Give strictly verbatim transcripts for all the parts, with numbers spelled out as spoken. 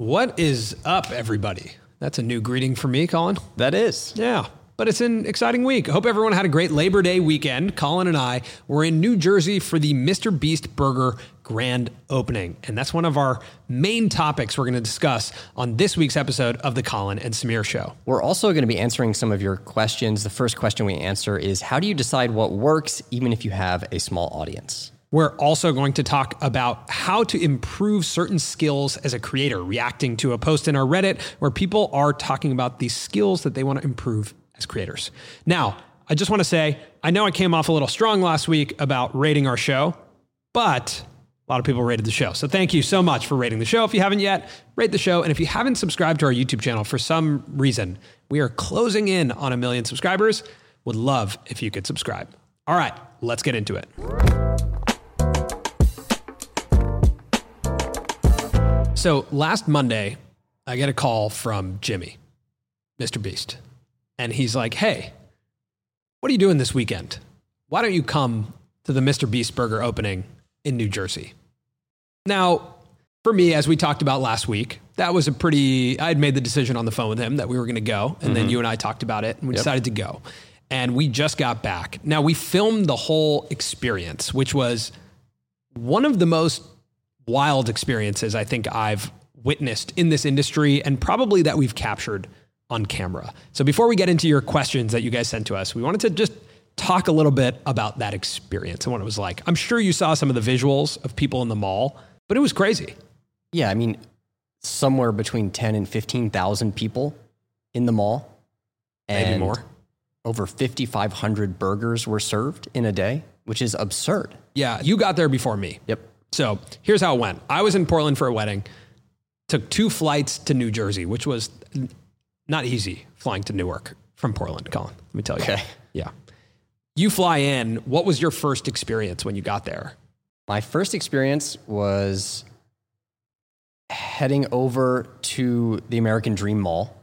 What is up, everybody? That's a new greeting for me, Colin. That is. Yeah, but it's an exciting week. I hope everyone had a great Labor Day weekend. Colin and I were in New Jersey for the MrBeast Burger grand opening, and that's one of our main topics we're going to discuss on this week's episode of the Colin and Samir Show. We're also going to be answering some of your questions. The first question we answer is, how do you decide what works, even if you have a small audience? We're also going to talk about how to improve certain skills as a creator, reacting to a post in our Reddit where people are talking about the skills that they want to improve as creators. Now, I just want to say, I know I came off a little strong last week about rating our show, but a lot of people rated the show. So thank you so much for rating the show. If you haven't yet, rate the show. And if you haven't subscribed to our YouTube channel for some reason, we are closing in on a million subscribers. Would love if you could subscribe. All right, let's get into it. So last Monday, I get a call from Jimmy, Mister Beast, and he's like, hey, what are you doing this weekend? Why don't you come to the Mister Beast Burger opening in New Jersey? Now, for me, as we talked about last week, that was a pretty, I had made the decision on the phone with him that we were going to go, and mm-hmm. then you and I talked about it, and we yep. decided to go, and we just got back. Now, we filmed the whole experience, which was one of the most wild experiences I think I've witnessed in this industry, and probably that we've captured on camera. So before we get into your questions that you guys sent to us, we wanted to just talk a little bit about that experience and what it was like. I'm sure you saw some of the visuals of people in the mall, but it was crazy. Yeah, I mean, somewhere between ten and fifteen thousand people in the mall. And maybe more. Over fifty-five hundred burgers were served in a day, which is absurd. Yeah, you got there before me. Yep. So here's how it went. I was in Portland for a wedding, took two flights to New Jersey, which was not easy flying to Newark from Portland, Colin. Let me tell you. Okay. Yeah. You fly in. What was your first experience when you got there? My first experience was heading over to the American Dream Mall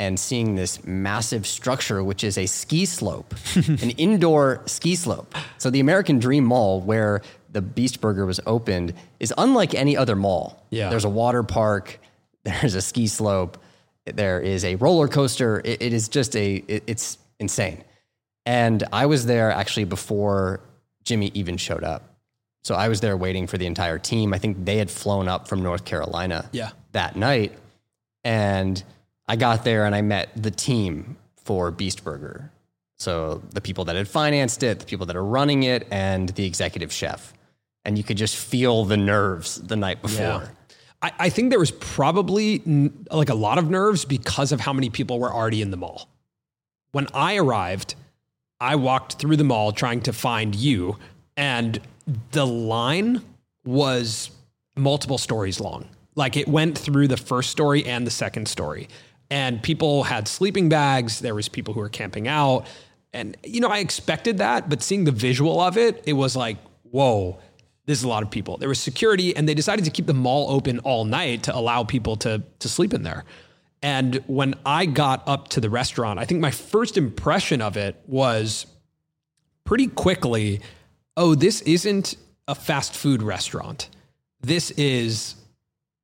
and seeing this massive structure, which is a ski slope, an indoor ski slope. So the American Dream Mall, where the Beast Burger was opened, is unlike any other mall. Yeah. There's a water park. There's a ski slope. There is a roller coaster. It, it is just a, it, it's insane. And I was there actually before Jimmy even showed up. So I was there waiting for the entire team. I think they had flown up from North Carolina yeah. that night. And I got there and I met the team for Beast Burger. So the people that had financed it, the people that are running it, and the executive chef. And you could just feel the nerves the night before. Yeah. I, I think there was probably n- like a lot of nerves because of how many people were already in the mall. When I arrived, I walked through the mall trying to find you, and the line was multiple stories long. Like it went through the first story and the second story, and people had sleeping bags. There was people who were camping out. And, you know, I expected that, but seeing the visual of it, it was like, whoa, this is a lot of people. There was security, and they decided to keep the mall open all night to allow people to, to sleep in there. And when I got up to the restaurant, I think my first impression of it was pretty quickly, oh, this isn't a fast food restaurant. This is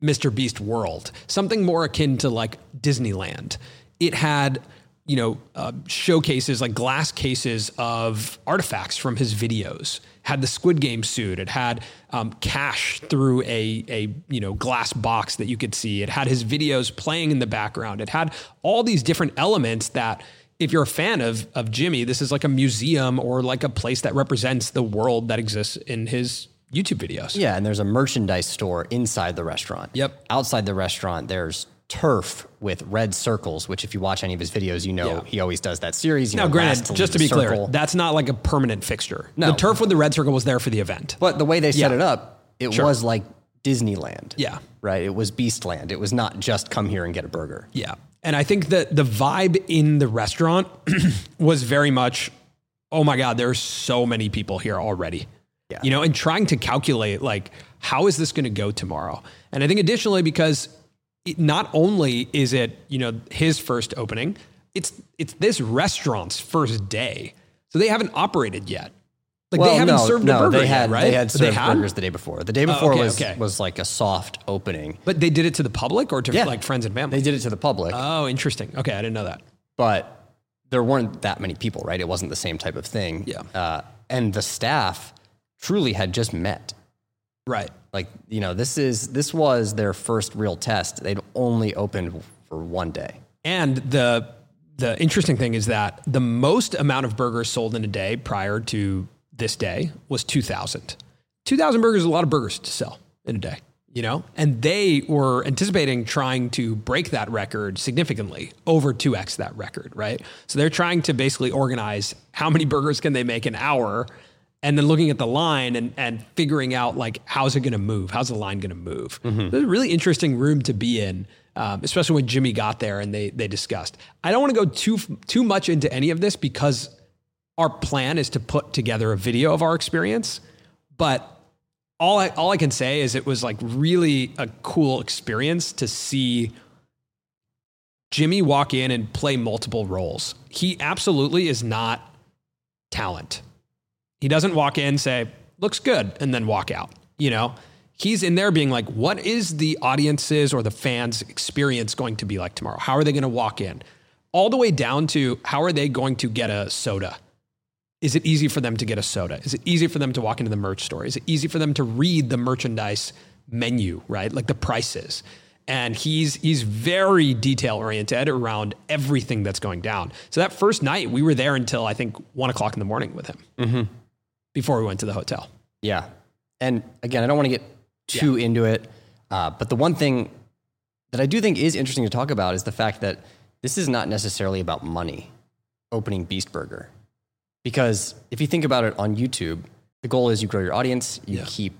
Mister Beast World, something more akin to like Disneyland. It had, you know, uh, showcases, like glass cases of artifacts from his videos, had the Squid Game suit. It had um, cash through a, a, you know, glass box that you could see. It had his videos playing in the background. It had all these different elements that if you're a fan of, of Jimmy, this is like a museum or like a place that represents the world that exists in his YouTube videos. Yeah, and there's a merchandise store inside the restaurant. Yep. Outside the restaurant, there's turf with red circles, which if you watch any of his videos, you know yeah. he always does that series. You now, know, granted, to just to be circle. clear, that's not like a permanent fixture. No. The turf with the red circle was there for the event. But the way they set yeah. it up, it sure. was like Disneyland. Yeah. Right? It was Beastland. It was not just come here and get a burger. Yeah. And I think that the vibe in the restaurant was very much, oh my God, there's so many people here already. Yeah. You know, and trying to calculate, like, how is this going to go tomorrow? And I think additionally, because it, not only is it, you know, his first opening, it's it's this restaurant's first day. So they haven't operated yet. Like well, they haven't no, served no, a burger they had, yet, right? They had served they had? burgers the day before. The day before oh, okay, was okay. was like a soft opening. But they did it to the public or to yeah. like friends and family? They did it to the public. Oh, interesting. Okay, I didn't know that. But there weren't that many people, right? It wasn't the same type of thing. Yeah. Uh, and the staff truly had just met. Right. Like, you know, this is this was their first real test. They'd only opened for one day. And the the interesting thing is that the most amount of burgers sold in a day prior to this day was two thousand. two thousand burgers is a lot of burgers to sell in a day, you know? And they were anticipating trying to break that record significantly, over two X that record, right? So they're trying to basically organize how many burgers can they make an hour, and then looking at the line and, and figuring out, like, how's it going to move? How's the line going to move? Mm-hmm. It was a really interesting room to be in, um, especially when Jimmy got there and they they discussed. I don't want to go too too much into any of this because our plan is to put together a video of our experience, but all I, all I can say is it was like really a cool experience to see Jimmy walk in and play multiple roles. He absolutely is not talent. He doesn't walk in, say, looks good, and then walk out. You know, he's in there being like, what is the audience's or the fans' experience going to be like tomorrow? How are they going to walk in? All the way down to how are they going to get a soda? Is it easy for them to get a soda? Is it easy for them to walk into the merch store? Is it easy for them to read the merchandise menu, right? Like the prices. And he's he's very detail oriented around everything that's going down. So that first night we were there until I think one o'clock in the morning with him mm-hmm. before we went to the hotel. Yeah. And again, I don't want to get too yeah. into it. Uh, but the one thing that I do think is interesting to talk about is the fact that this is not necessarily about money opening Beast Burger. Because if you think about it on YouTube, the goal is you grow your audience, you yeah. keep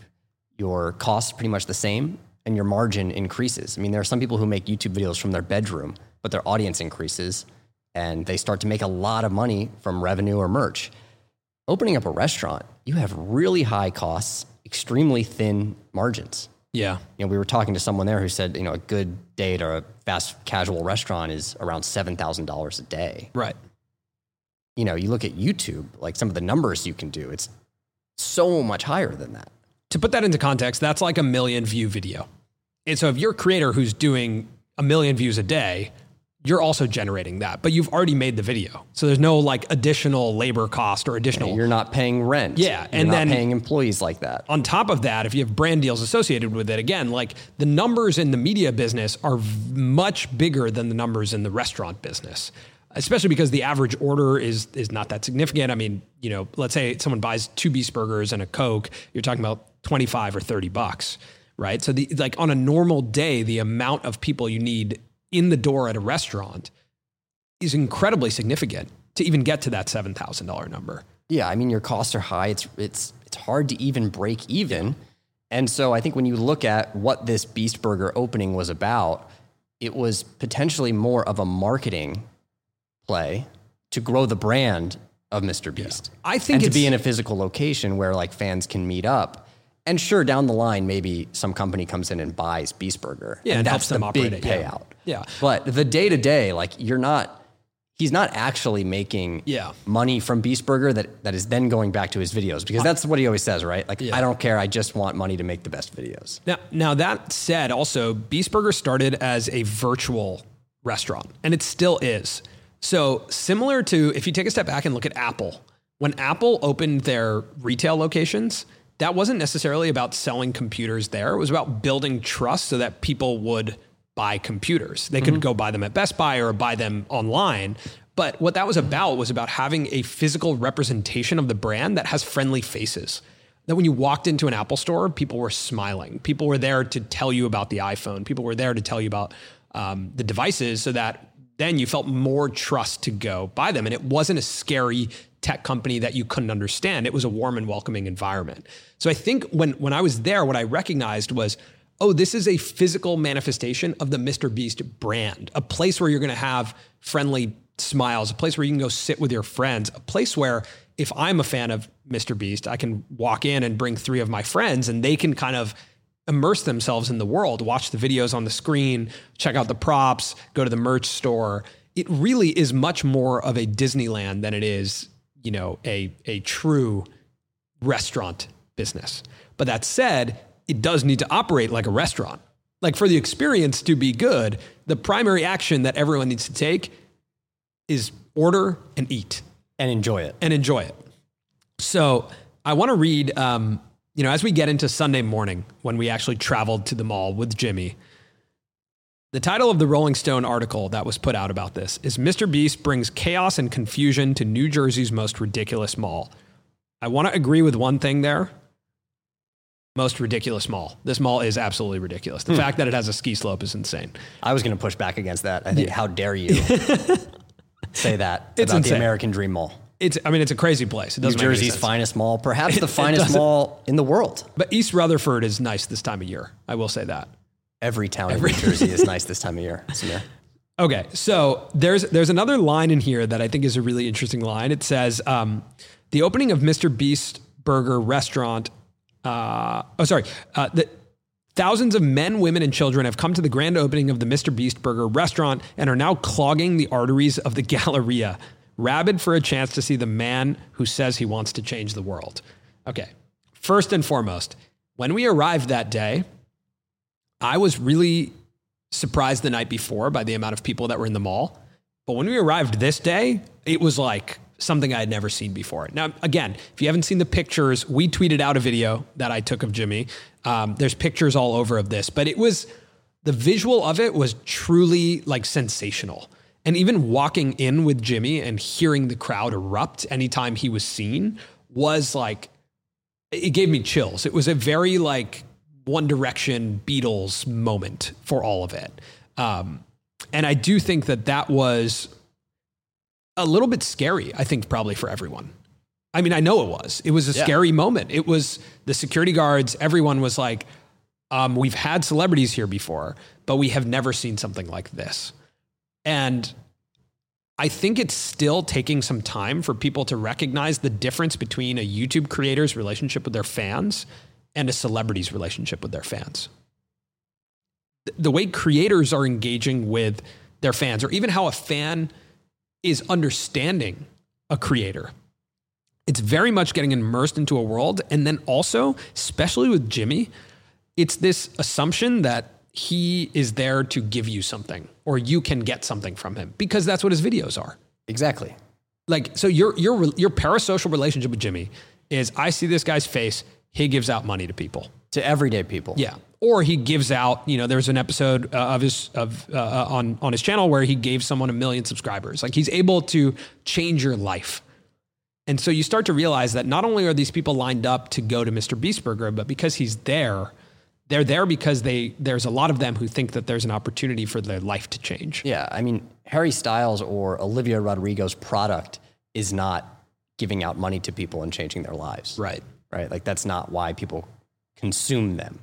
your costs pretty much the same, and your margin increases. I mean, there are some people who make YouTube videos from their bedroom, but their audience increases, and they start to make a lot of money from revenue or merch. Opening up a restaurant, you have really high costs, extremely thin margins. Yeah. You know, we were talking to someone there who said, you know, a good day to a fast casual restaurant is around seven thousand dollars a day. Right. You know, you look at YouTube, like some of the numbers you can do, it's so much higher than that. To put that into context, that's like a million view video. And so if you're a creator who's doing a million views a day, you're also generating that, but you've already made the video. So there's no like additional labor cost or additional. Yeah, you're not paying rent. Yeah. You're and not then paying employees like that. On top of that, if you have brand deals associated with it, again, like the numbers in the media business are much bigger than the numbers in the restaurant business. Especially because the average order is is not that significant. I mean, you know, let's say someone buys two Beast Burgers and a Coke, you're talking about twenty-five or thirty bucks, right? So the like on a normal day, the amount of people you need in the door at a restaurant is incredibly significant to even get to that seven thousand dollars number. Yeah, I mean, your costs are high. It's it's it's hard to even break even. And so I think when you look at what this Beast Burger opening was about, it was potentially more of a marketing play to grow the brand of MrBeast. Yeah. I think and to be in a physical location where like fans can meet up. And sure, down the line, maybe some company comes in and buys Beast Burger. Yeah, and, and that's helps them the operate big it, payout. Yeah. yeah. But the day to day, like you're not, he's not actually making yeah. money from Beast Burger that, that is then going back to his videos, because that's what he always says, right? Like, yeah. I don't care. I just want money to make the best videos. Now, now that said, also Beast Burger started as a virtual restaurant and it still is. So similar to, if you take a step back and look at Apple, when Apple opened their retail locations, that wasn't necessarily about selling computers there. It was about building trust so that people would buy computers. They mm-hmm. could go buy them at Best Buy or buy them online. But what that was about was about having a physical representation of the brand that has friendly faces. That when you walked into an Apple store, people were smiling. People were there to tell you about the iPhone. People were there to tell you about um, the devices so that then you felt more trust to go buy them. And it wasn't a scary tech company that you couldn't understand. It was a warm and welcoming environment. So I think when, when I was there, what I recognized was, oh, this is a physical manifestation of the MrBeast brand, a place where you're going to have friendly smiles, a place where you can go sit with your friends, a place where if I'm a fan of MrBeast, I can walk in and bring three of my friends and they can kind of immerse themselves in the world, watch the videos on the screen, check out the props, go to the merch store. It really is much more of a Disneyland than it is, you know, a a true restaurant business. But that said, it does need to operate like a restaurant. Like, for the experience to be good, the primary action that everyone needs to take is order and eat. And enjoy it. And enjoy it. So I want to read, um, you know, as we get into Sunday morning, when we actually traveled to the mall with Jimmy, the title of the Rolling Stone article that was put out about this is MrBeast brings chaos and confusion to New Jersey's most ridiculous mall. I want to agree with one thing there. Most ridiculous mall. This mall is absolutely ridiculous. The hmm. fact that it has a ski slope is insane. I was going to push back against that. I think, yeah. How dare you say that it's about insane. The American Dream Mall? It's, I mean, it's a crazy place. It New Jersey's finest mall, perhaps it, the finest mall in the world. But East Rutherford is nice this time of year. I will say that. Every town Every in New Jersey is nice this time of year. Samir. Okay, so there's there's another line in here that I think is a really interesting line. It says, um, the opening of MrBeast Burger restaurant... Uh, oh, sorry. Uh, the, thousands of men, women, and children have come to the grand opening of the MrBeast Burger restaurant and are now clogging the arteries of the Galleria, rabid for a chance to see the man who says he wants to change the world. Okay. First and foremost, when we arrived that day, I was really surprised the night before by the amount of people that were in the mall. But when we arrived this day, it was like something I had never seen before. Now, again, if you haven't seen the pictures, we tweeted out a video that I took of Jimmy. Um, there's pictures all over of this, but it was, the visual of it was truly like sensational. And even walking in with Jimmy and hearing the crowd erupt anytime he was seen was like, it gave me chills. It was a very like One Direction Beatles moment for all of it. Um, and I do think that that was a little bit scary, I think, probably for everyone. I mean, I know it was. It was a yeah. scary moment. It was the security guards. Everyone was like, um, we've had celebrities here before, but we have never seen something like this. And I think it's still taking some time for people to recognize the difference between a YouTube creator's relationship with their fans and a celebrity's relationship with their fans. The way creators are engaging with their fans, or even how a fan is understanding a creator. It's very much getting immersed into a world. And then also, especially with Jimmy, it's this assumption that he is there to give you something or you can get something from him, because that's what his videos are. Exactly. Like, so your, your, your parasocial relationship with Jimmy is, I see this guy's face. He gives out money to people, to everyday people. Yeah. Or he gives out, you know, there's an episode uh, of his, of, uh, on, on his channel where he gave someone a million subscribers. Like, he's able to change your life. And so you start to realize that not only are these people lined up to go to MrBeast Burger, but because he's there, they're there because they, there's a lot of them who think that there's an opportunity for their life to change. Yeah. I mean, Harry Styles or Olivia Rodrigo's product is not giving out money to people and changing their lives. Right. Right. Like, that's not why people consume them.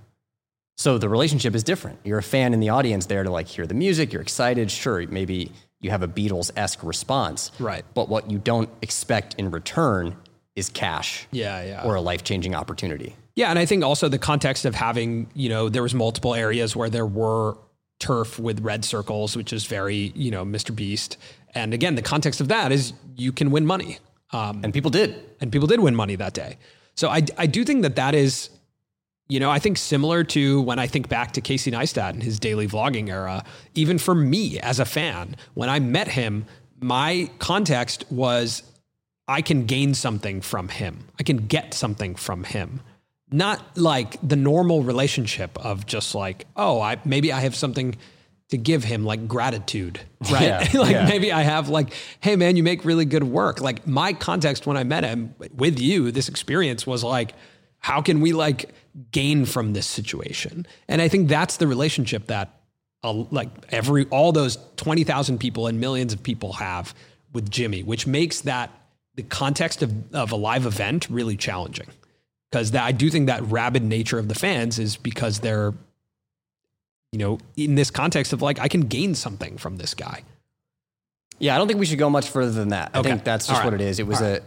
So the relationship is different. You're a fan in the audience there to like hear the music. You're excited. Sure, maybe you have a Beatles-esque response. Right. But what you don't expect in return is cash. Yeah, yeah. Or a life-changing opportunity. Yeah, and I think also the context of having, you know, there was multiple areas where there were turf with red circles, which is very, you know, MrBeast. And again, the context of that is you can win money. Um, and people did. And people did win money that day. So I, I do think that that is... You know, I think similar to when I think back to Casey Neistat and his daily vlogging era, even for me as a fan, when I met him, my context was I can gain something from him. I can get something from him. Not like the normal relationship of just like, oh, I maybe I have something to give him, like gratitude, right? Yeah, like yeah. Maybe I have like, hey man, you make really good work. Like, my context when I met him with you, this experience was like, how can we like gain from this situation? And I think that's the relationship that uh, like every, all those twenty thousand people and millions of people have with Jimmy, which makes that the context of, of a live event really challenging. Because I do think that rabid nature of the fans is because they're, you know, in this context of like, I can gain something from this guy. Yeah. I don't think we should go much further than that. Okay. I think that's just right. What it is. It was all a right.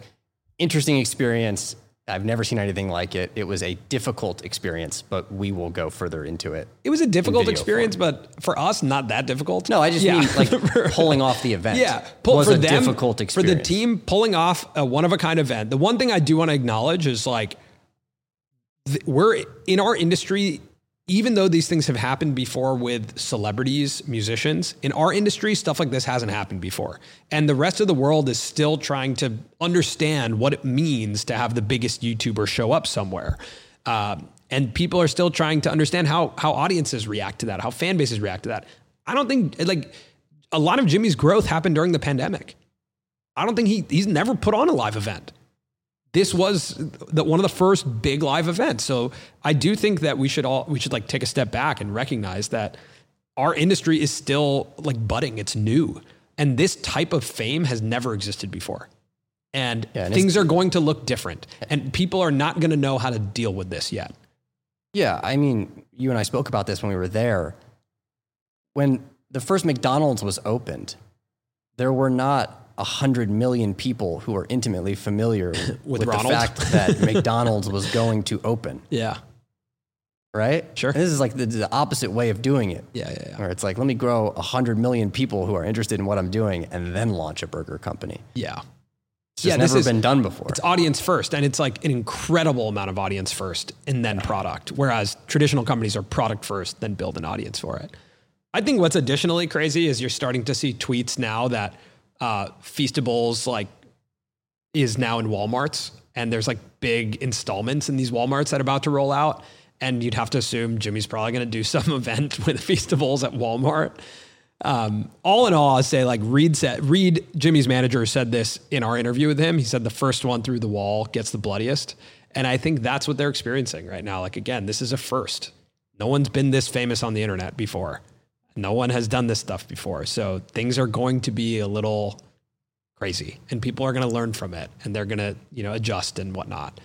interesting experience. I've never seen anything like it. It was a difficult experience, but we will go further into it. It was a difficult experience, form. but for us, not that difficult. No, I just yeah. mean like pulling off the event. Yeah, pull, was for a them, difficult experience. For the team, pulling off a one-of-a-kind event. The one thing I do want to acknowledge is like th- we're in our industry, even though these things have happened before with celebrities, musicians, in our industry, stuff like this hasn't happened before. And the rest of the world is still trying to understand what it means to have the biggest YouTuber show up somewhere. Um, and people are still trying to understand how how audiences react to that, how fan bases react to that. I don't think, like, a lot of Jimmy's growth happened during the pandemic. I don't think he he's never put on a live event. This was the, one of the first big live events. So I do think that we should all, we should like take a step back and recognize that our industry is still like budding. It's new. And this type of fame has never existed before. And, yeah, and things are going to look different, and people are not going to know how to deal with this yet. Yeah. I mean, you and I spoke about this when we were there. When the first McDonald's was opened, there were not a hundred million people who are intimately familiar with, with the fact that McDonald's was going to open. Yeah. Right? Sure. And this is like the, the opposite way of doing it. Yeah, yeah, yeah. Where it's like, let me grow a hundred million people who are interested in what I'm doing and then launch a burger company. Yeah. It's just yeah, never is, been done before. It's audience first. And it's like an incredible amount of audience first and then product. Whereas traditional companies are product first, then build an audience for it. I think what's additionally crazy is you're starting to see tweets now that Uh, Feastables like is now in Walmarts, and there's like big installments in these Walmarts that are about to roll out, and you'd have to assume Jimmy's probably going to do some event with Feastables at Walmart. Um, all in all, I say like Reed said, Reed, Jimmy's manager, said this in our interview with him. He said the first one through the wall gets the bloodiest, and I think that's what they're experiencing right now. Like again, this is a first. No one's been this famous on the internet before. No one has done this stuff before. So things are going to be a little crazy, and people are going to learn from it, and they're going to, you know, adjust and whatnot.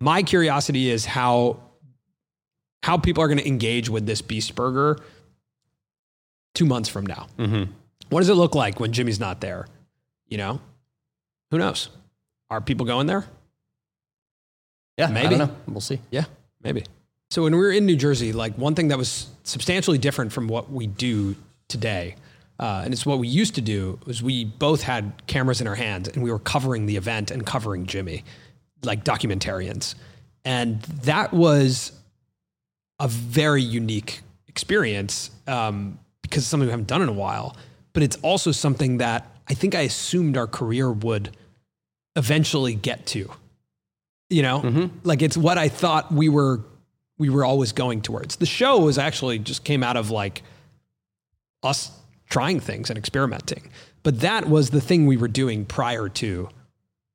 My curiosity is how, how people are going to engage with this Beast Burger two months from now. Mm-hmm. What does it look like when Jimmy's not there? You know, who knows? Are people going there? Yeah, maybe. I don't know. We'll see. Yeah, maybe. So when we were in New Jersey, like one thing that was substantially different from what we do today, uh, and it's what we used to do, was we both had cameras in our hands, and we were covering the event and covering Jimmy, like documentarians. And that was a very unique experience um, because it's something we haven't done in a while, but it's also something that I think I assumed our career would eventually get to, you know, mm-hmm. like it's what I thought we were we were always going towards. The show was actually just came out of like us trying things and experimenting. But that was the thing we were doing prior to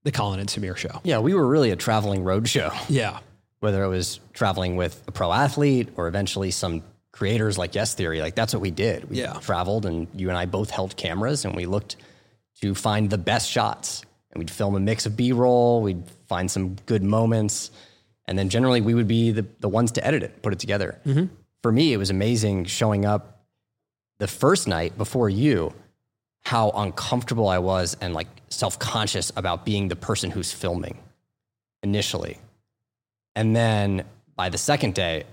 the Colin and Samir show. Yeah. We were really a traveling road show. Yeah. Whether it was traveling with a pro athlete or eventually some creators like Yes Theory, like that's what we did. We yeah. traveled, and you and I both held cameras, and we looked to find the best shots, and we'd film a mix of B-roll. We'd find some good moments. And then generally we would be the, the ones to edit it, put it together. Mm-hmm. For me, it was amazing showing up the first night before you, how uncomfortable I was and like self-conscious about being the person who's filming initially. And then by the second day,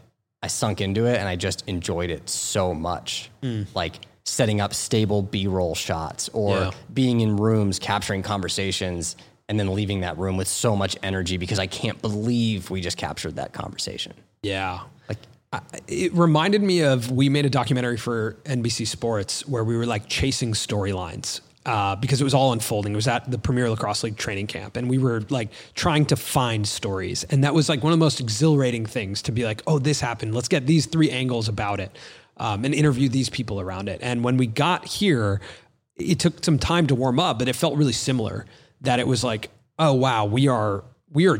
I sunk into it and I just enjoyed it so much. Mm. Like setting up stable B-roll shots or yeah. being in rooms, capturing conversations, and then leaving that room with so much energy because I can't believe we just captured that conversation. Yeah. Like I, it reminded me of, we made a documentary for N B C Sports where we were like chasing storylines uh, because it was all unfolding. It was at the Premier Lacrosse League training camp, and we were like trying to find stories. And that was like one of the most exhilarating things to be like, oh, this happened. Let's get these three angles about it um, and interview these people around it. And when we got here, it took some time to warm up, but it felt really similar. That it was like, oh wow, we are we are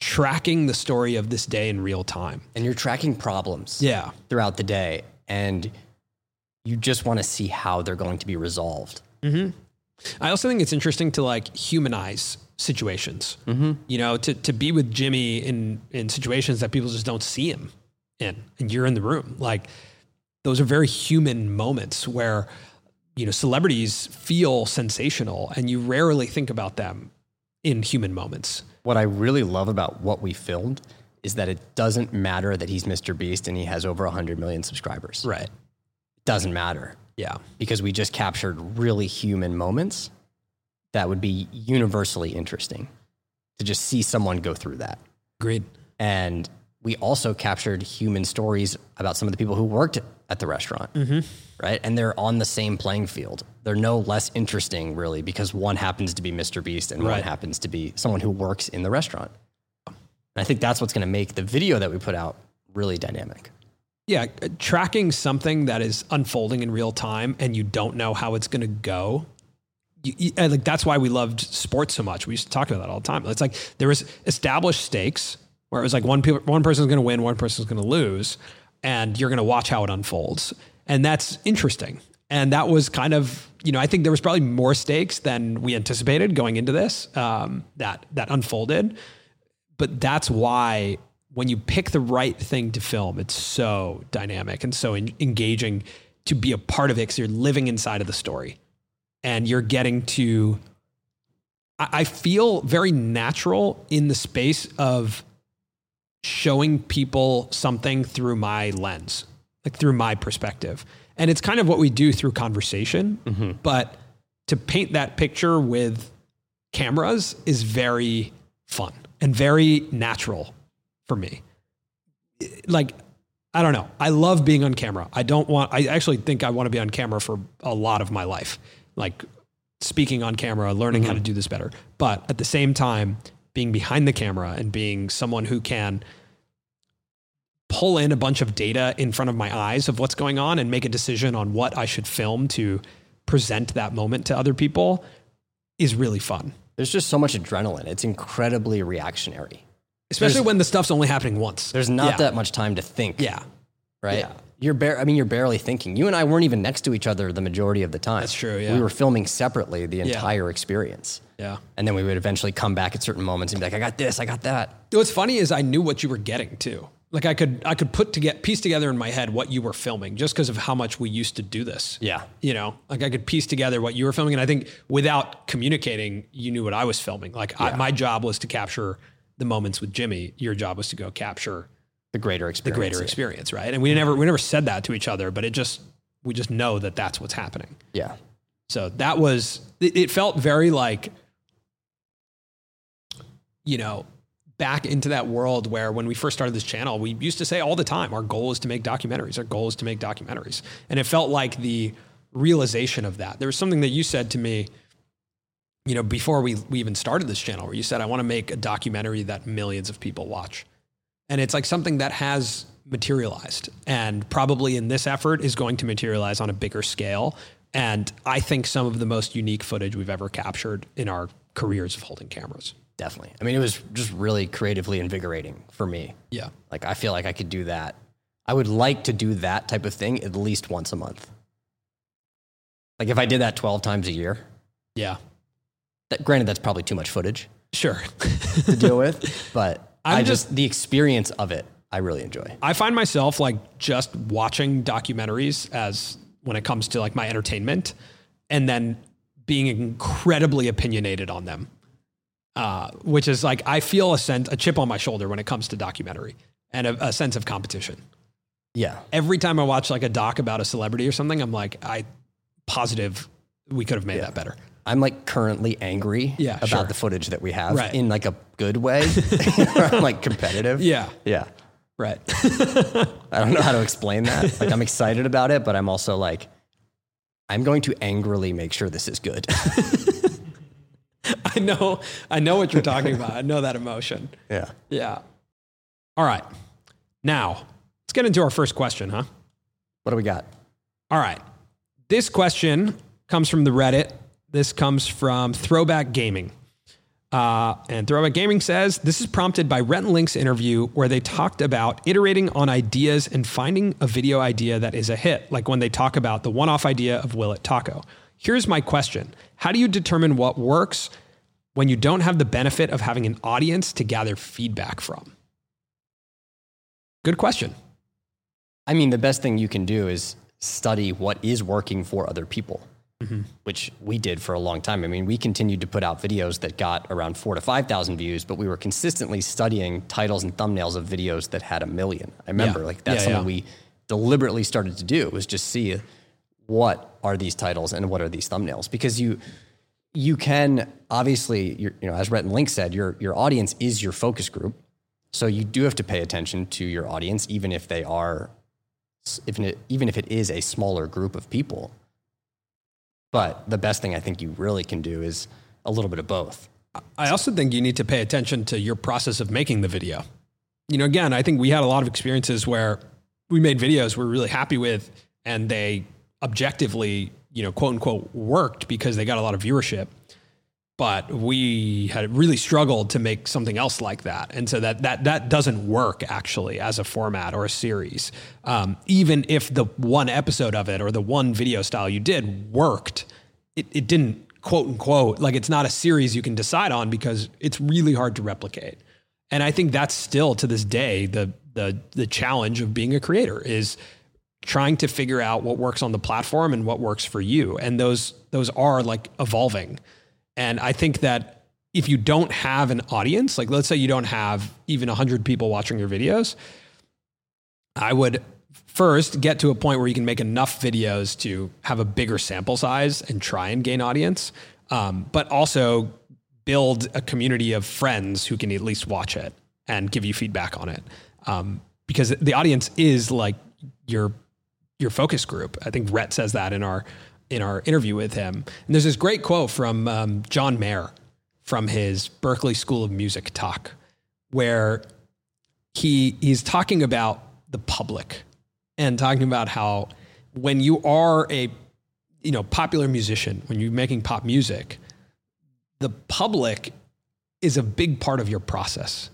tracking the story of this day in real time, and you're tracking problems, yeah, throughout the day, and you just want to see how they're going to be resolved. Mm-hmm. I also think it's interesting to like humanize situations, mm-hmm. you know, to to be with Jimmy in in situations that people just don't see him in, and you're in the room. Like those are very human moments where, you know, celebrities feel sensational and you rarely think about them in human moments. What I really love about what we filmed is that it doesn't matter that he's Mister Beast and he has over one hundred million subscribers. Right. It doesn't matter. Yeah. Because we just captured really human moments that would be universally interesting to just see someone go through that. Agreed. And we also captured human stories about some of the people who worked at the restaurant, mm-hmm. right? And they're on the same playing field. They're no less interesting, really, because one happens to be Mister Beast and right. one happens to be someone who works in the restaurant. And I think that's what's going to make the video that we put out really dynamic. Yeah, tracking something that is unfolding in real time and you don't know how it's going to go. You, you, and like that's why we loved sports so much. We used to talk about that all the time. It's like there was established stakes where it was like one pe- one person's going to win, one person's going to lose, and you're going to watch how it unfolds. And that's interesting. And that was kind of, you know, I think there was probably more stakes than we anticipated going into this, um, that that unfolded. But that's why when you pick the right thing to film, it's so dynamic and so en- engaging to be a part of it because you're living inside of the story. And you're getting to, I feel very natural in the space of showing people something through my lens, like through my perspective. And it's kind of what we do through conversation, mm-hmm. but to paint that picture with cameras is very fun and very natural for me. Like, I don't know. I love being on camera. I don't want, I actually think I want to be on camera for a lot of my life. Like speaking on camera, learning mm-hmm. how to do this better. But at the same time, being behind the camera and being someone who can pull in a bunch of data in front of my eyes of what's going on and make a decision on what I should film to present that moment to other people is really fun. There's just so much adrenaline. It's incredibly reactionary. Especially there's, when the stuff's only happening once. There's not yeah. that much time to think. Yeah. Right? Yeah. You're bare. I mean, you're barely thinking. You and I weren't even next to each other the majority of the time. That's true. Yeah, we were filming separately the entire yeah. experience. Yeah, and then we would eventually come back at certain moments and be like, "I got this, I got that." What's funny is I knew what you were getting too. Like I could, I could put to get piece together in my head what you were filming just because of how much we used to do this. Yeah, you know, like I could piece together what you were filming, and I think without communicating, you knew what I was filming. Like yeah. I, my job was to capture the moments with Jimmy. Your job was to go capture. The greater experience. The greater experience, right? And we never we never said that to each other, but it just, we just know that that's what's happening. Yeah. So that was, it, it felt very like, you know, back into that world where when we first started this channel, we used to say all the time, our goal is to make documentaries, our goal is to make documentaries. And it felt like the realization of that. There was something that you said to me, you know, before we, we even started this channel, where you said, I want to make a documentary that millions of people watch. And it's like something that has materialized and probably in this effort is going to materialize on a bigger scale. And I think some of the most unique footage we've ever captured in our careers of holding cameras. Definitely. I mean, it was just really creatively invigorating for me. Yeah. Like, I feel like I could do that. I would like to do that type of thing at least once a month. Like if I did that twelve times a year. Yeah. That, granted, that's probably too much footage. Sure. to deal with, but... I'm I just, just the experience of it, I really enjoy. I find myself like just watching documentaries as when it comes to like my entertainment and then being incredibly opinionated on them, uh, which is like, I feel a sense, a chip on my shoulder when it comes to documentary and a, a sense of competition. Yeah. Every time I watch like a doc about a celebrity or something, I'm like, I positive we could have made yeah. that better. I'm like currently angry yeah, about sure. the footage that we have right. in like a good way. I'm like competitive. Yeah. Yeah. Right. I don't know how to explain that. Like I'm excited about it, but I'm also like, I'm going to angrily make sure this is good. I know. I know what you're talking about. I know that emotion. Yeah. Yeah. All right. Now let's get into our first question, huh? What do we got? All right. This question comes from the Reddit. This comes from Throwback Gaming. Uh, and Throwback Gaming says, this is prompted by Rhett and Link's interview where they talked about iterating on ideas and finding a video idea that is a hit, like when they talk about the one-off idea of Will It Taco. Here's my question. How do you determine what works when you don't have the benefit of having an audience to gather feedback from? Good question. I mean, the best thing you can do is study what is working for other people. mm-hmm. which we did for a long time. I mean, we continued to put out videos that got around four to five thousand views, but we were consistently studying titles and thumbnails of videos that had a million. I remember yeah. like that's yeah, something yeah. we deliberately started to do, was just see what are these titles and what are these thumbnails? Because you... You can obviously, you're, you know, as Rhett and Link said, your your audience is your focus group, so you do have to pay attention to your audience, even if they are, if it, even if it is a smaller group of people. But the best thing I think you really can do is a little bit of both. I also think you need to pay attention to your process of making the video. You know, again, I think we had a lot of experiences where we made videos we're really happy with, and they objectively, you know, quote unquote worked because they got a lot of viewership, but we had really struggled to make something else like that. And so that, that, that doesn't work actually as a format or a series. Um, even if the one episode of it or the one video style you did worked, it, it didn't quote unquote, like it's not a series you can decide on because it's really hard to replicate. And I think that's still to this day, the, the, the challenge of being a creator is trying to figure out what works on the platform and what works for you. And those, those are like evolving. And I think that if you don't have an audience, like let's say you don't have even a hundred people watching your videos, I would first get to a point where you can make enough videos to have a bigger sample size and try and gain audience. Um, but also build a community of friends who can at least watch it and give you feedback on it. Um, because the audience is like your, your focus group. I think Rhett says that in our, in our interview with him. And there's this great quote from um, John Mayer from his Berklee School of Music talk, where he he's talking about the public and talking about how when you are a, you know, popular musician, when you're making pop music, the public is a big part of your process.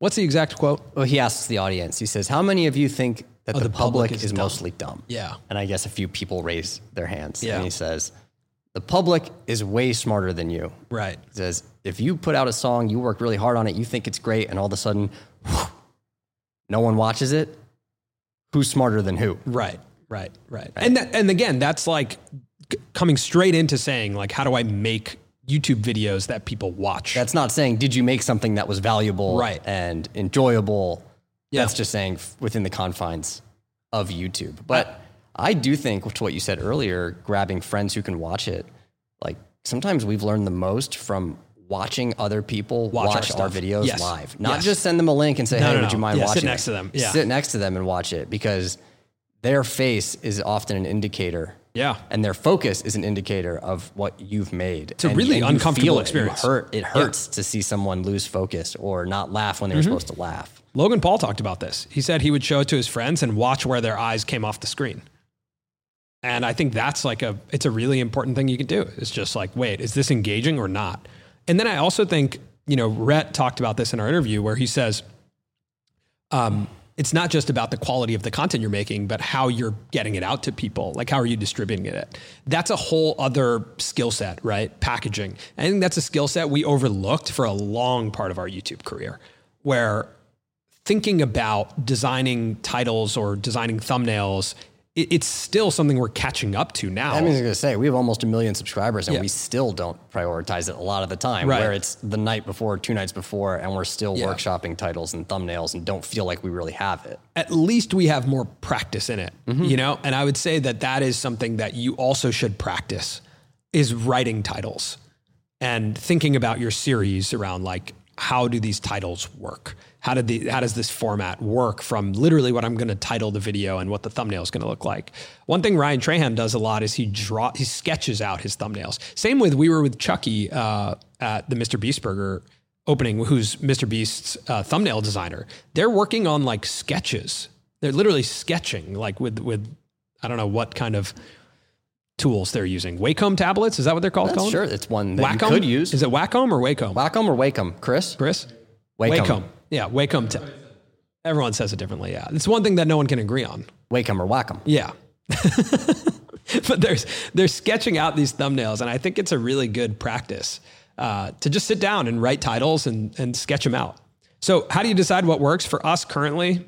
What's the exact quote? Well, he asks the audience, he says, how many of you think that oh, the, the public, public is, is dumb. mostly dumb. Yeah. And I guess a few people raise their hands. Yeah. And he says, the public is way smarter than you. Right. He says, if you put out a song, you work really hard on it, you think it's great, and all of a sudden, whew, no one watches it, who's smarter than who? Right, right, right. right. And that, and again, that's like g- coming straight into saying, like, how do I make YouTube videos that people watch? That's not saying, did you make something that was valuable right. and enjoyable? Yeah. That's just saying within the confines of YouTube. But I do think, to what you said earlier, grabbing friends who can watch it, like sometimes we've learned the most from watching other people watch, watch our, our videos yes. live. Not yes. just send them a link and say, no, hey, no, would no. you mind yeah, watching sit next it? to them. Yeah. Sit next to them and watch it, because their face is often an indicator. Yeah. And their focus is an indicator of what you've made. It's a and, really and uncomfortable experience. It, hurt, it hurts yeah. to see someone lose focus or not laugh when they were mm-hmm. supposed to laugh. Logan Paul talked about this. He said he would show it to his friends and watch where their eyes came off the screen. And I think that's like a, it's a really important thing you can do. It's just like, wait, is this engaging or not? And then I also think, you know, Rhett talked about this in our interview where he says, um, it's not just about the quality of the content you're making, but how you're getting it out to people. Like, how are you distributing it? That's a whole other skill set, right? Packaging. I think that's a skill set we overlooked for a long part of our YouTube career, where thinking about designing titles or designing thumbnails, it, it's still something we're catching up to now. I mean, I was going to say, we have almost a million subscribers and yeah. we still don't prioritize it a lot of the time, right. where it's the night before, two nights before, and we're still yeah. workshopping titles and thumbnails and don't feel like we really have it. At least we have more practice in it, mm-hmm. you know? And I would say that that is something that you also should practice, is writing titles and thinking about your series around like, how do these titles work? How did the, how does this format work from literally what I'm going to title the video and what the thumbnail is going to look like? One thing Ryan Trahan does a lot is he draw, he sketches out his thumbnails. Same with, we were with Chucky uh, at the MrBeast Burger opening, who's MrBeast's uh, thumbnail designer. They're working on like sketches. They're literally sketching like with, with, I don't know what kind of tools they're using. Wacom tablets? Is that what they're called? That's sure. It's one that Wacom? You could use. Is it Wacom or Wacom? Wacom or Wacom? Chris? Chris? Wacom. Wacom. Yeah, Wacom. Ta- Everyone says it differently, yeah. It's one thing that no one can agree on. Wacom or Wacom. Yeah. But there's, they're sketching out these thumbnails, and I think it's a really good practice uh, to just sit down and write titles and, and sketch them out. So how do you decide what works? For us currently,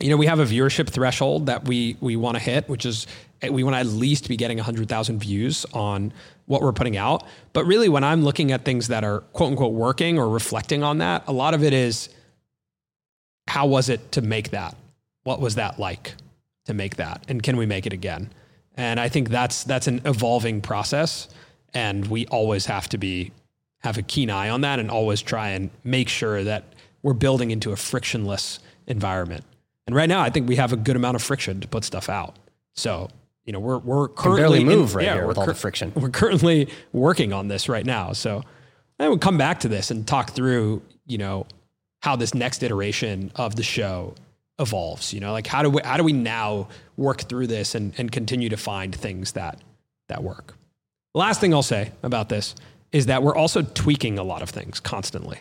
you know, we have a viewership threshold that we, we want to hit, which is we want to at least be getting a hundred thousand views on what we're putting out. But really when I'm looking at things that are quote unquote working or reflecting on that, a lot of it is, how was it to make that? What was that like to make that? And can we make it again? And I think that's, that's an evolving process, and we always have to be, have a keen eye on that and always try and make sure that we're building into a frictionless environment. And right now I think we have a good amount of friction to put stuff out. So, you know, we're, we're currently barely move in, right yeah, here with cur- all the friction. We're currently working on this right now. So I will come back to this and talk through, you know, how this next iteration of the show evolves, you know, like how do we, how do we now work through this and, and continue to find things that, that work. Last thing I'll say about this is that we're also tweaking a lot of things constantly.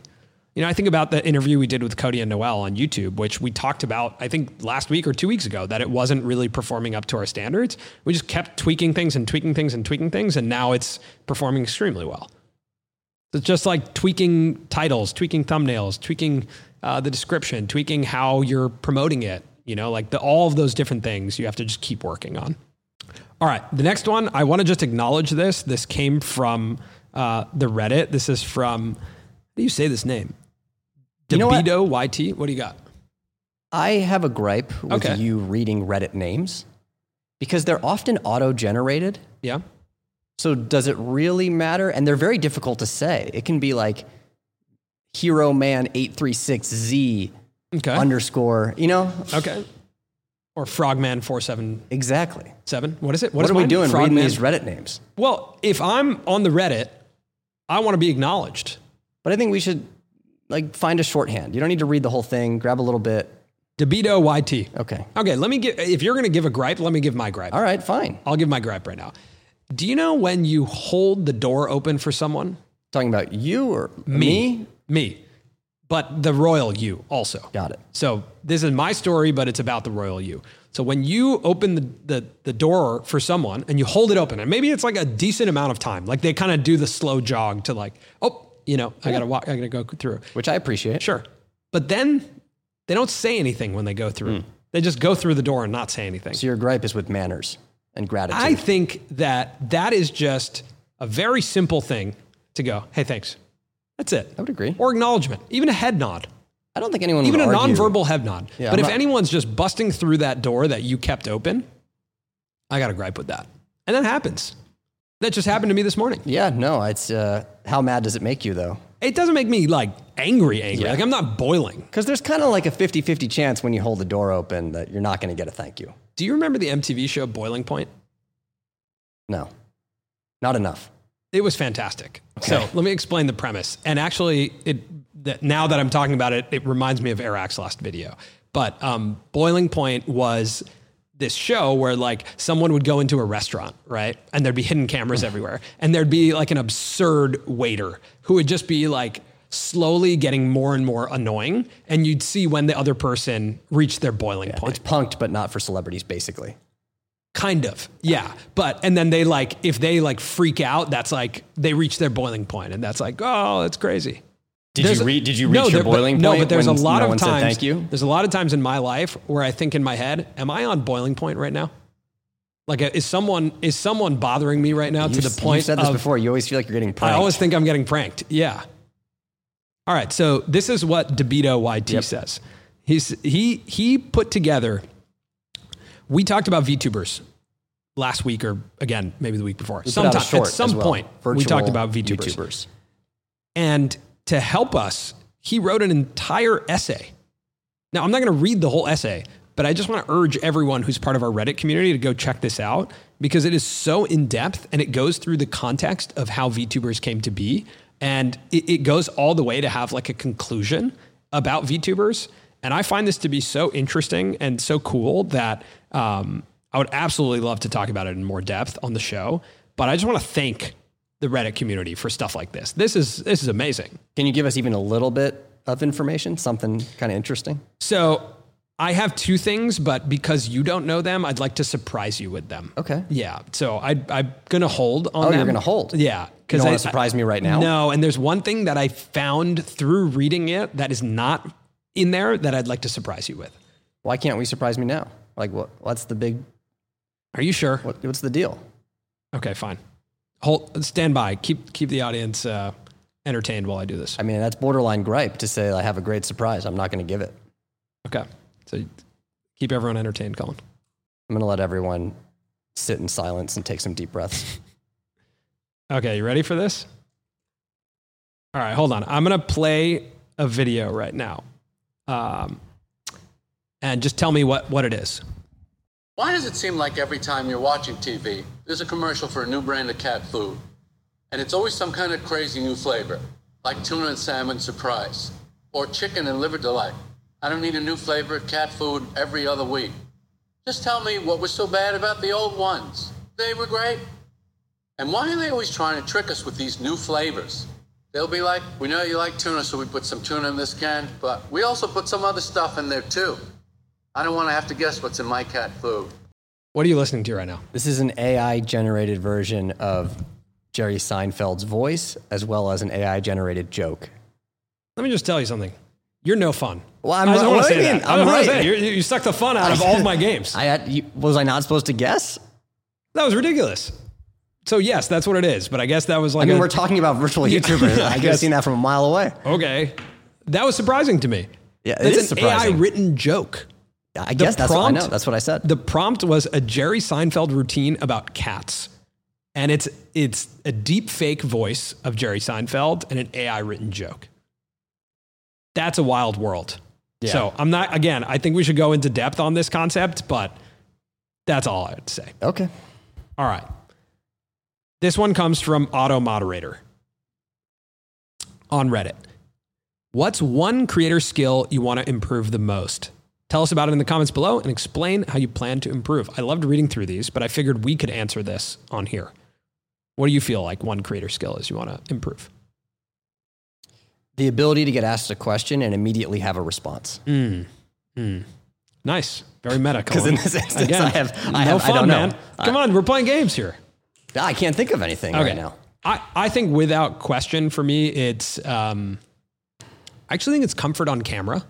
You know, I think about the interview we did with Cody and Noel on YouTube, which we talked about, I think last week or two weeks ago, that it wasn't really performing up to our standards. We just kept tweaking things and tweaking things and tweaking things. And now it's performing extremely well. It's just like tweaking titles, tweaking thumbnails, tweaking uh, the description, tweaking how you're promoting it. You know, like the, all of those different things you have to just keep working on. All right. The next one, I want to just acknowledge this. This came from uh, the Reddit. This is from, how do you say this name? DeBito, you know what? Y T, what do you got? I have a gripe with okay. you reading Reddit names because they're often auto-generated. Yeah. So does it really matter? And they're very difficult to say. It can be like Hero Man eight three six Z okay. underscore, you know? Okay. Or Frogman four seven. Exactly. Seven. What is it? What, what is are we doing Frogman? Reading these Reddit names? Well, if I'm on the Reddit, I want to be acknowledged. But I think we should... Like, find a shorthand. You don't need to read the whole thing. Grab a little bit. DeBito Y T. Okay. Okay, let me give... If you're going to give a gripe, let me give my gripe. All right, fine. I'll give my gripe right now. Do you know when you hold the door open for someone? Talking about you or me? Me. me. But the royal you also. Got it. So this is my story, but it's about the royal you. So when you open the, the, the door for someone and you hold it open, and maybe it's like a decent amount of time. Like, they kind of do the slow jog to like, oh, you know, I got to walk, I got to go through. Which I appreciate. Sure. But then they don't say anything when they go through. Mm. They just go through the door and not say anything. So your gripe is with manners and gratitude. I think that that is just a very simple thing to go, hey, thanks. That's it. I would agree. Or acknowledgement, even a head nod. I don't think anyone would even a argue. Nonverbal head nod. Yeah, but I'm if not... anyone's just busting through that door that you kept open, I got a gripe with that. And that happens. That just happened to me this morning. Yeah, no, it's, uh, how mad does it make you though? It doesn't make me like angry, angry. Yeah. Like, I'm not boiling. Cause there's kind of like a fifty-fifty chance when you hold the door open that you're not going to get a thank you. Do you remember the M T V show Boiling Point? No, not enough. It was fantastic. Okay. So let me explain the premise. And actually it, that now that I'm talking about it, it reminds me of Erac's last video, but, um, Boiling Point was this show where like someone would go into a restaurant, right? And there'd be hidden cameras everywhere. And there'd be like an absurd waiter who would just be like slowly getting more and more annoying. And you'd see when the other person reached their boiling yeah, point. It's Punked, but not for celebrities, basically. Kind of. Yeah. But, and then they like, if they like freak out, that's like, they reach their boiling point and that's like, oh, that's crazy. Did there's you read, did you reach no, your there, boiling but, point? No, but there's a lot no of times, thank you? There's a lot of times in my life where I think in my head, am I on boiling point right now? Like, is someone, is someone bothering me right now you, to the point of, you said this of, before, you always feel like you're getting pranked. I always think I'm getting pranked. Yeah. All right. So this is what DeBito Y T yep. says. He's, he, he put together, we talked about VTubers last week or again, maybe the week before. We Sometime, at some well. point Virtual we talked about VTubers. YouTubers. And to help us, he wrote an entire essay. Now, I'm not going to read the whole essay, but I just want to urge everyone who's part of our Reddit community to go check this out because it is so in-depth and it goes through the context of how VTubers came to be. And it, it goes all the way to have like a conclusion about VTubers. And I find this to be so interesting and so cool that um, I would absolutely love to talk about it in more depth on the show. But I just want to thank the Reddit community for stuff like this. This is, this is amazing. Can you give us even a little bit of information, something kind of interesting? So I have two things, but because you don't know them, I'd like to surprise you with them. Okay. Yeah. So I, I'm going to hold on. Oh, them. You're going to hold. Yeah. Cause you don't I, want to surprise I, me right now. No. And there's one thing that I found through reading it that is not in there that I'd like to surprise you with. why can't we surprise me now? Like, what? What's the big... Are you sure? What, what's the deal? Okay, fine. Hold, stand by. Keep keep the audience uh, entertained while I do this. I mean, that's borderline gripe to say I have a great surprise. I'm not going to give it. Okay. So keep everyone entertained, Colin. I'm going to let everyone sit in silence and take some deep breaths. Okay, you ready for this? All right, hold on. I'm going to play a video right now. Um, and just tell me what, what it is. Why does it seem like every time you're watching T V, there's a commercial for a new brand of cat food? And it's always some kind of crazy new flavor, like tuna and salmon surprise, or chicken and liver delight. I don't need a new flavor of cat food every other week. Just tell me what was so bad about the old ones. They were great. And why are they always trying to trick us with these new flavors? They'll be like, we know you like tuna, so we put some tuna in this can, but we also put some other stuff in there too. I don't want to have to guess what's in my cat food. What are you listening to right now? This is an A I-generated version of Jerry Seinfeld's voice, as well as an A I-generated joke. Let me just tell you something. You're no fun. Well, I'm I don't want to say that. I'm right. You suck the fun out of all of my games. I had, you, was I not supposed to guess? That was ridiculous. So yes, that's what it is. But I guess that was like... I mean, a, we're talking about virtual YouTubers. I, I could have seen that from a mile away. Okay. That was surprising to me. Yeah, it is surprising. It's an A I-written joke. I the guess that's prompt, what I know. That's what I said. The prompt was a Jerry Seinfeld routine about cats. And it's it's a deep fake voice of Jerry Seinfeld and an A I-written joke. That's a wild world. Yeah. So I'm not, again, I think we should go into depth on this concept, but that's all I'd say. Okay. All right. This one comes from Auto Moderator on Reddit. What's one creator skill you want to improve the most? Tell us about it in the comments below and explain how you plan to improve. I loved reading through these, but I figured we could answer this on here. What do you feel like one creator skill is you want to improve? The ability to get asked a question and immediately have a response. Mm. Mm. Nice. Very meta. Because in this instance, Again, I have, I, have, no fun, I don't man. know. Come I, on, we're playing games here. I can't think of anything okay. right now. I, I think without question for me, it's, um, I actually think it's comfort on camera.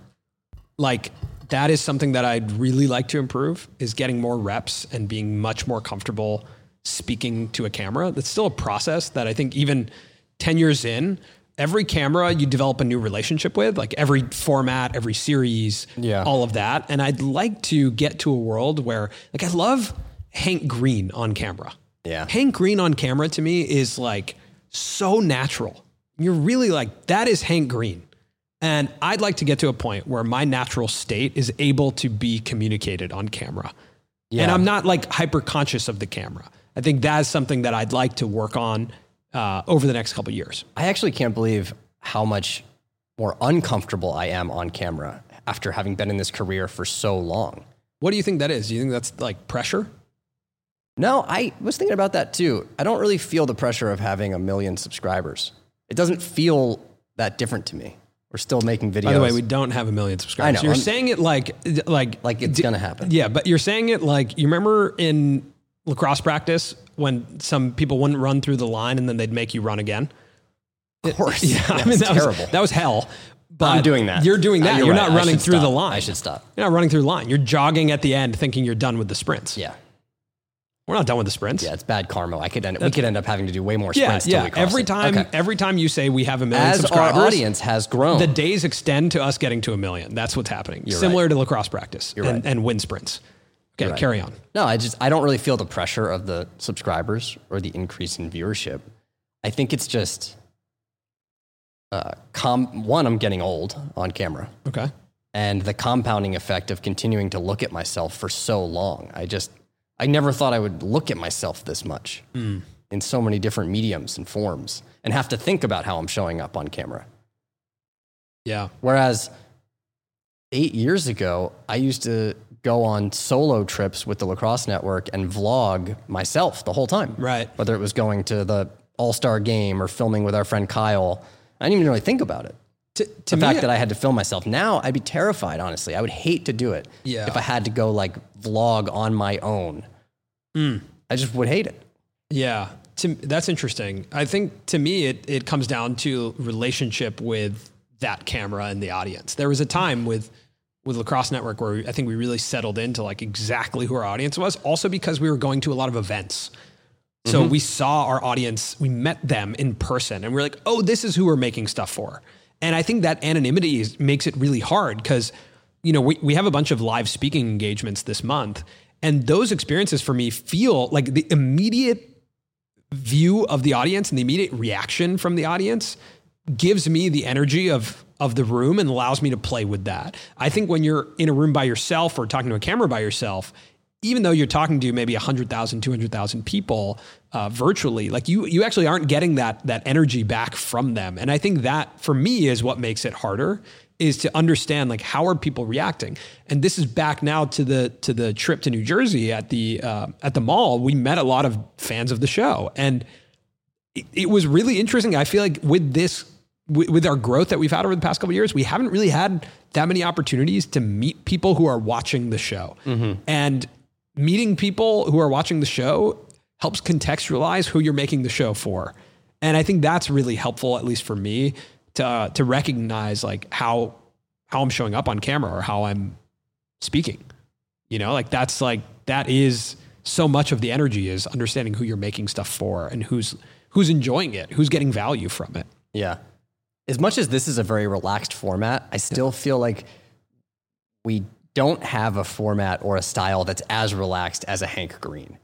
Like, that is something that I'd really like to improve, is getting more reps and being much more comfortable speaking to a camera. That's still a process that I think even ten years in, every camera you develop a new relationship with, like every format, every series, yeah. all of that. And I'd like to get to a world where, like, I love Hank Green on camera. Yeah. Hank Green on camera to me is like so natural. You're really like, that is Hank Green. And I'd like to get to a point where my natural state is able to be communicated on camera. Yeah. And I'm not like hyper conscious of the camera. I think that is something that I'd like to work on uh, over the next couple of years. I actually can't believe how much more uncomfortable I am on camera after having been in this career for so long. What do you think that is? Do you think that's like pressure? No, I was thinking about that too. I don't really feel the pressure of having a million subscribers. It doesn't feel that different to me. We're still making videos. By the way, we don't have a million subscribers. I know. You're I'm, saying it like... Like, like it's d- going to happen. Yeah, but you're saying it like... You remember in lacrosse practice when some people wouldn't run through the line and then they'd make you run again? Of course. It, yeah, that I mean, that terrible. Was, that was hell. But I'm doing that. You're doing that. Uh, you're you're right. not running through stop. the line. I should stop. You're not running through the line. You're jogging at the end thinking you're done with the sprints. Yeah. We're not done with the sprints. Yeah, it's bad karma. I could end. That's, we could end up having to do way more sprints. Yeah, yeah. Till we every time, okay. every time you say we have a million As subscribers, our audience has grown. The days extend to us getting to a million. That's what's happening. You're Similar right. to lacrosse practice You're and, right. and win sprints. Okay, right. carry on. No, I just I don't really feel the pressure of the subscribers or the increase in viewership. I think it's just uh, com- one. I'm getting old on camera. Okay, and the compounding effect of continuing to look at myself for so long. I just. I never thought I would look at myself this much mm. in so many different mediums and forms and have to think about how I'm showing up on camera. Yeah. Whereas eight years ago, I used to go on solo trips with the Lacrosse Network and vlog myself the whole time. Right. Whether it was going to the All-Star game or filming with our friend Kyle. I didn't even really think about it. To, to the fact I, that I had to film myself. Now, I'd be terrified, honestly. I would hate to do it yeah. if I had to go, like, vlog on my own. Mm. I just would hate it. Yeah, to, that's interesting. I think, to me, it, it comes down to relationship with that camera and the audience. There was a time with with Lacrosse Network, where I think we really settled into like exactly who our audience was, also because we were going to a lot of events. So mm-hmm. we saw our audience, we met them in person, and we're like, oh, this is who we're making stuff for. And I think that anonymity is, makes it really hard because, you know, we, we have a bunch of live speaking engagements this month, and those experiences for me feel like the immediate view of the audience and the immediate reaction from the audience gives me the energy of of the room and allows me to play with that. I think when you're in a room by yourself or talking to a camera by yourself, even though you're talking to maybe one hundred thousand, two hundred thousand people uh, virtually, like you you actually aren't getting that that energy back from them. And I think that for me is what makes it harder, is to understand like how are people reacting. And this is back now to the to the trip to New Jersey at the uh, at the mall. We met a lot of fans of the show, and it, it was really interesting. I feel like with this w- with our growth that we've had over the past couple of years, we haven't really had that many opportunities to meet people who are watching the show. Mm-hmm. And meeting people who are watching the show helps contextualize who you're making the show for. And I think that's really helpful, at least for me, to uh, to recognize like how how I'm showing up on camera or how I'm speaking. You know, like that's like that is so much of the energy is understanding who you're making stuff for and who's who's enjoying it, who's getting value from it. Yeah. As much as this is a very relaxed format, I still yeah. feel like we don't have a format or a style that's as relaxed as a Hank Green.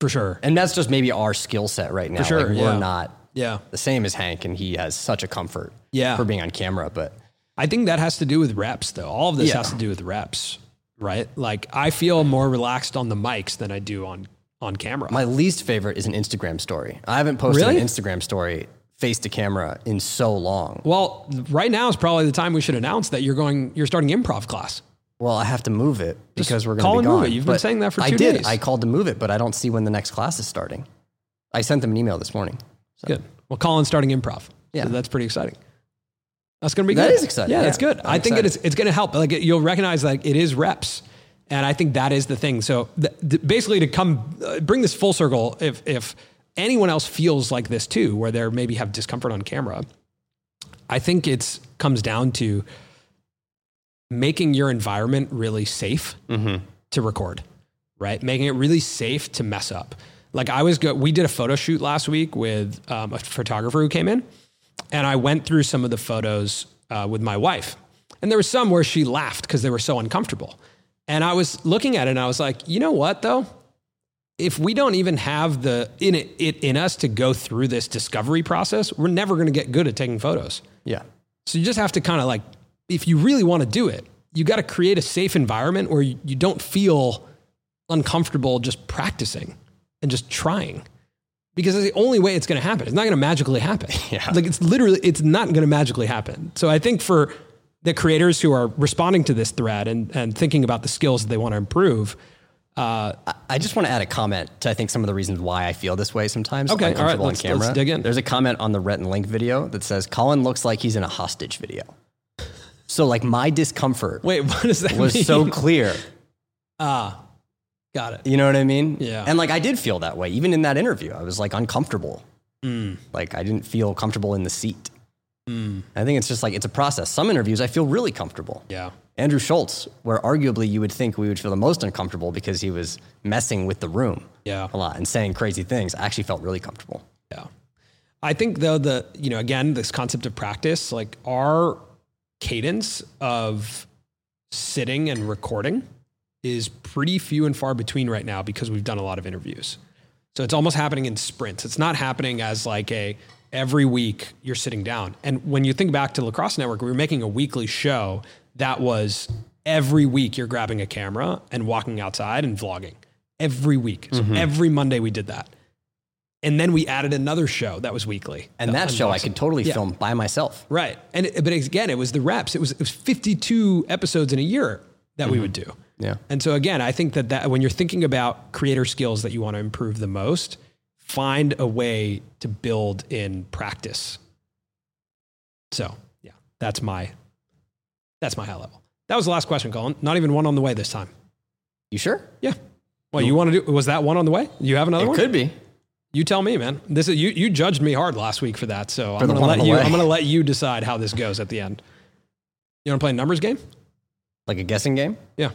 For sure. And that's just maybe our skill set right now. For sure. Like, we're yeah. not Yeah. the same as Hank, and he has such a comfort yeah. for being on camera. But I think that has to do with reps, though. All of this yeah. has to do with reps, right? Like, I feel more relaxed on the mics than I do on, on camera. My least favorite is an Instagram story. I haven't posted really? an Instagram story face to camera in so long. Well, right now is probably the time we should announce that you're going, you're starting improv class. Well, I have to move it because Just we're going to be and gone. Move it. You've but been saying that for two I did. days. I called to move it, but I don't see when the next class is starting. I sent them an email this morning. So. Good. Well, Colin's starting improv. Yeah. So that's pretty exciting. That's going to be that good. That is exciting. Yeah, yeah. that's good. I'm I think excited. it is, it's going to help. Like, you'll recognize like it is reps. And I think that is the thing. So th- th- basically to come uh, bring this full circle, if, if anyone else feels like this too, where they maybe have discomfort on camera, I think it's comes down to making your environment really safe mm-hmm. to record, right? Making it really safe to mess up. Like I was, go- we did a photo shoot last week with um, a photographer who came in, and I went through some of the photos uh, with my wife, and there were some where she laughed because they were so uncomfortable. And I was looking at it and I was like, you know what though? If we don't even have the in it, it in us to go through this discovery process, we're never going to get good at taking photos. Yeah. So you just have to kind of like, if you really want to do it, you got to create a safe environment where you, you don't feel uncomfortable just practicing and just trying, because that's the only way it's going to happen. It's not going to magically happen. Yeah. Like it's literally, it's not going to magically happen. So I think for the creators who are responding to this thread and, and thinking about the skills that they want to improve. Uh, I just want to add a comment to, I think, some of the reasons why I feel this way sometimes. Okay. All right. Let's, let's dig in. There's a comment on the Rhett and Link video that says, Colin looks like he's in a hostage video. So like my discomfort Wait, what does that was mean? so clear. Ah, uh, got it. You know what I mean? Yeah. And like, I did feel that way. Even in that interview, I was like uncomfortable. Mm. Like I didn't feel comfortable in the seat. Mm. I think it's just like, it's a process. Some interviews I feel really comfortable. Yeah. Andrew Schultz, where arguably you would think we would feel the most uncomfortable because he was messing with the room yeah. a lot and saying crazy things. I actually felt really comfortable. Yeah. I think though the, you know, again, this concept of practice, like our cadence of sitting and recording is pretty few and far between right now because we've done a lot of interviews. So it's almost happening in sprints. It's not happening as like a, every week you're sitting down. And when you think back to Lacrosse Network, we were making a weekly show that was every week you're grabbing a camera and walking outside and vlogging every week. So mm-hmm. every Monday we did that. And then we added another show that was weekly. And that show I could totally yeah. film by myself. Right. And it, but again, it was the reps. It was it was fifty-two episodes in a year that mm-hmm. we would do. Yeah. And so again, I think that, that when you're thinking about creator skills that you want to improve the most, find a way to build in practice. So yeah, that's my, that's my high level. That was the last question, Colin. Not even one on the way this time. You sure? Yeah. Well, you want to do, was that one on the way? You have another it one? It could be. You tell me, man. This is you. You judged me hard last week for that, so for I'm gonna let you. Way. I'm gonna let you decide how this goes at the end. You want to play a numbers game? Like a guessing game? Yeah.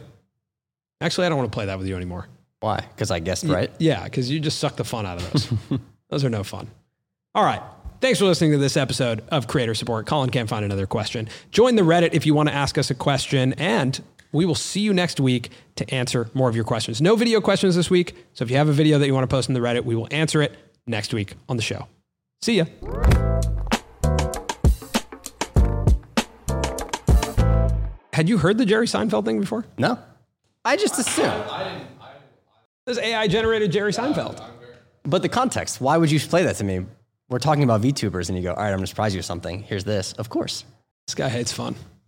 Actually, I don't want to play that with you anymore. Why? Because I guessed right? Yeah, because you just suck the fun out of those. Those are no fun. All right. Thanks for listening to this episode of Creator Support. Colin can't find another question. Join the Reddit if you want to ask us a question, and we will see you next week to answer more of your questions. No video questions this week, so if you have a video that you want to post in the Reddit, we will answer it next week on the show. See ya. Had you heard the Jerry Seinfeld thing before? No. I just assumed. I, I, I didn't. I, I, this A I-generated Jerry Seinfeld. But the context, why would you play that to me? We're talking about VTubers, and you go, all right, I'm going to surprise you with something. Here's this. Of course. This guy hates fun.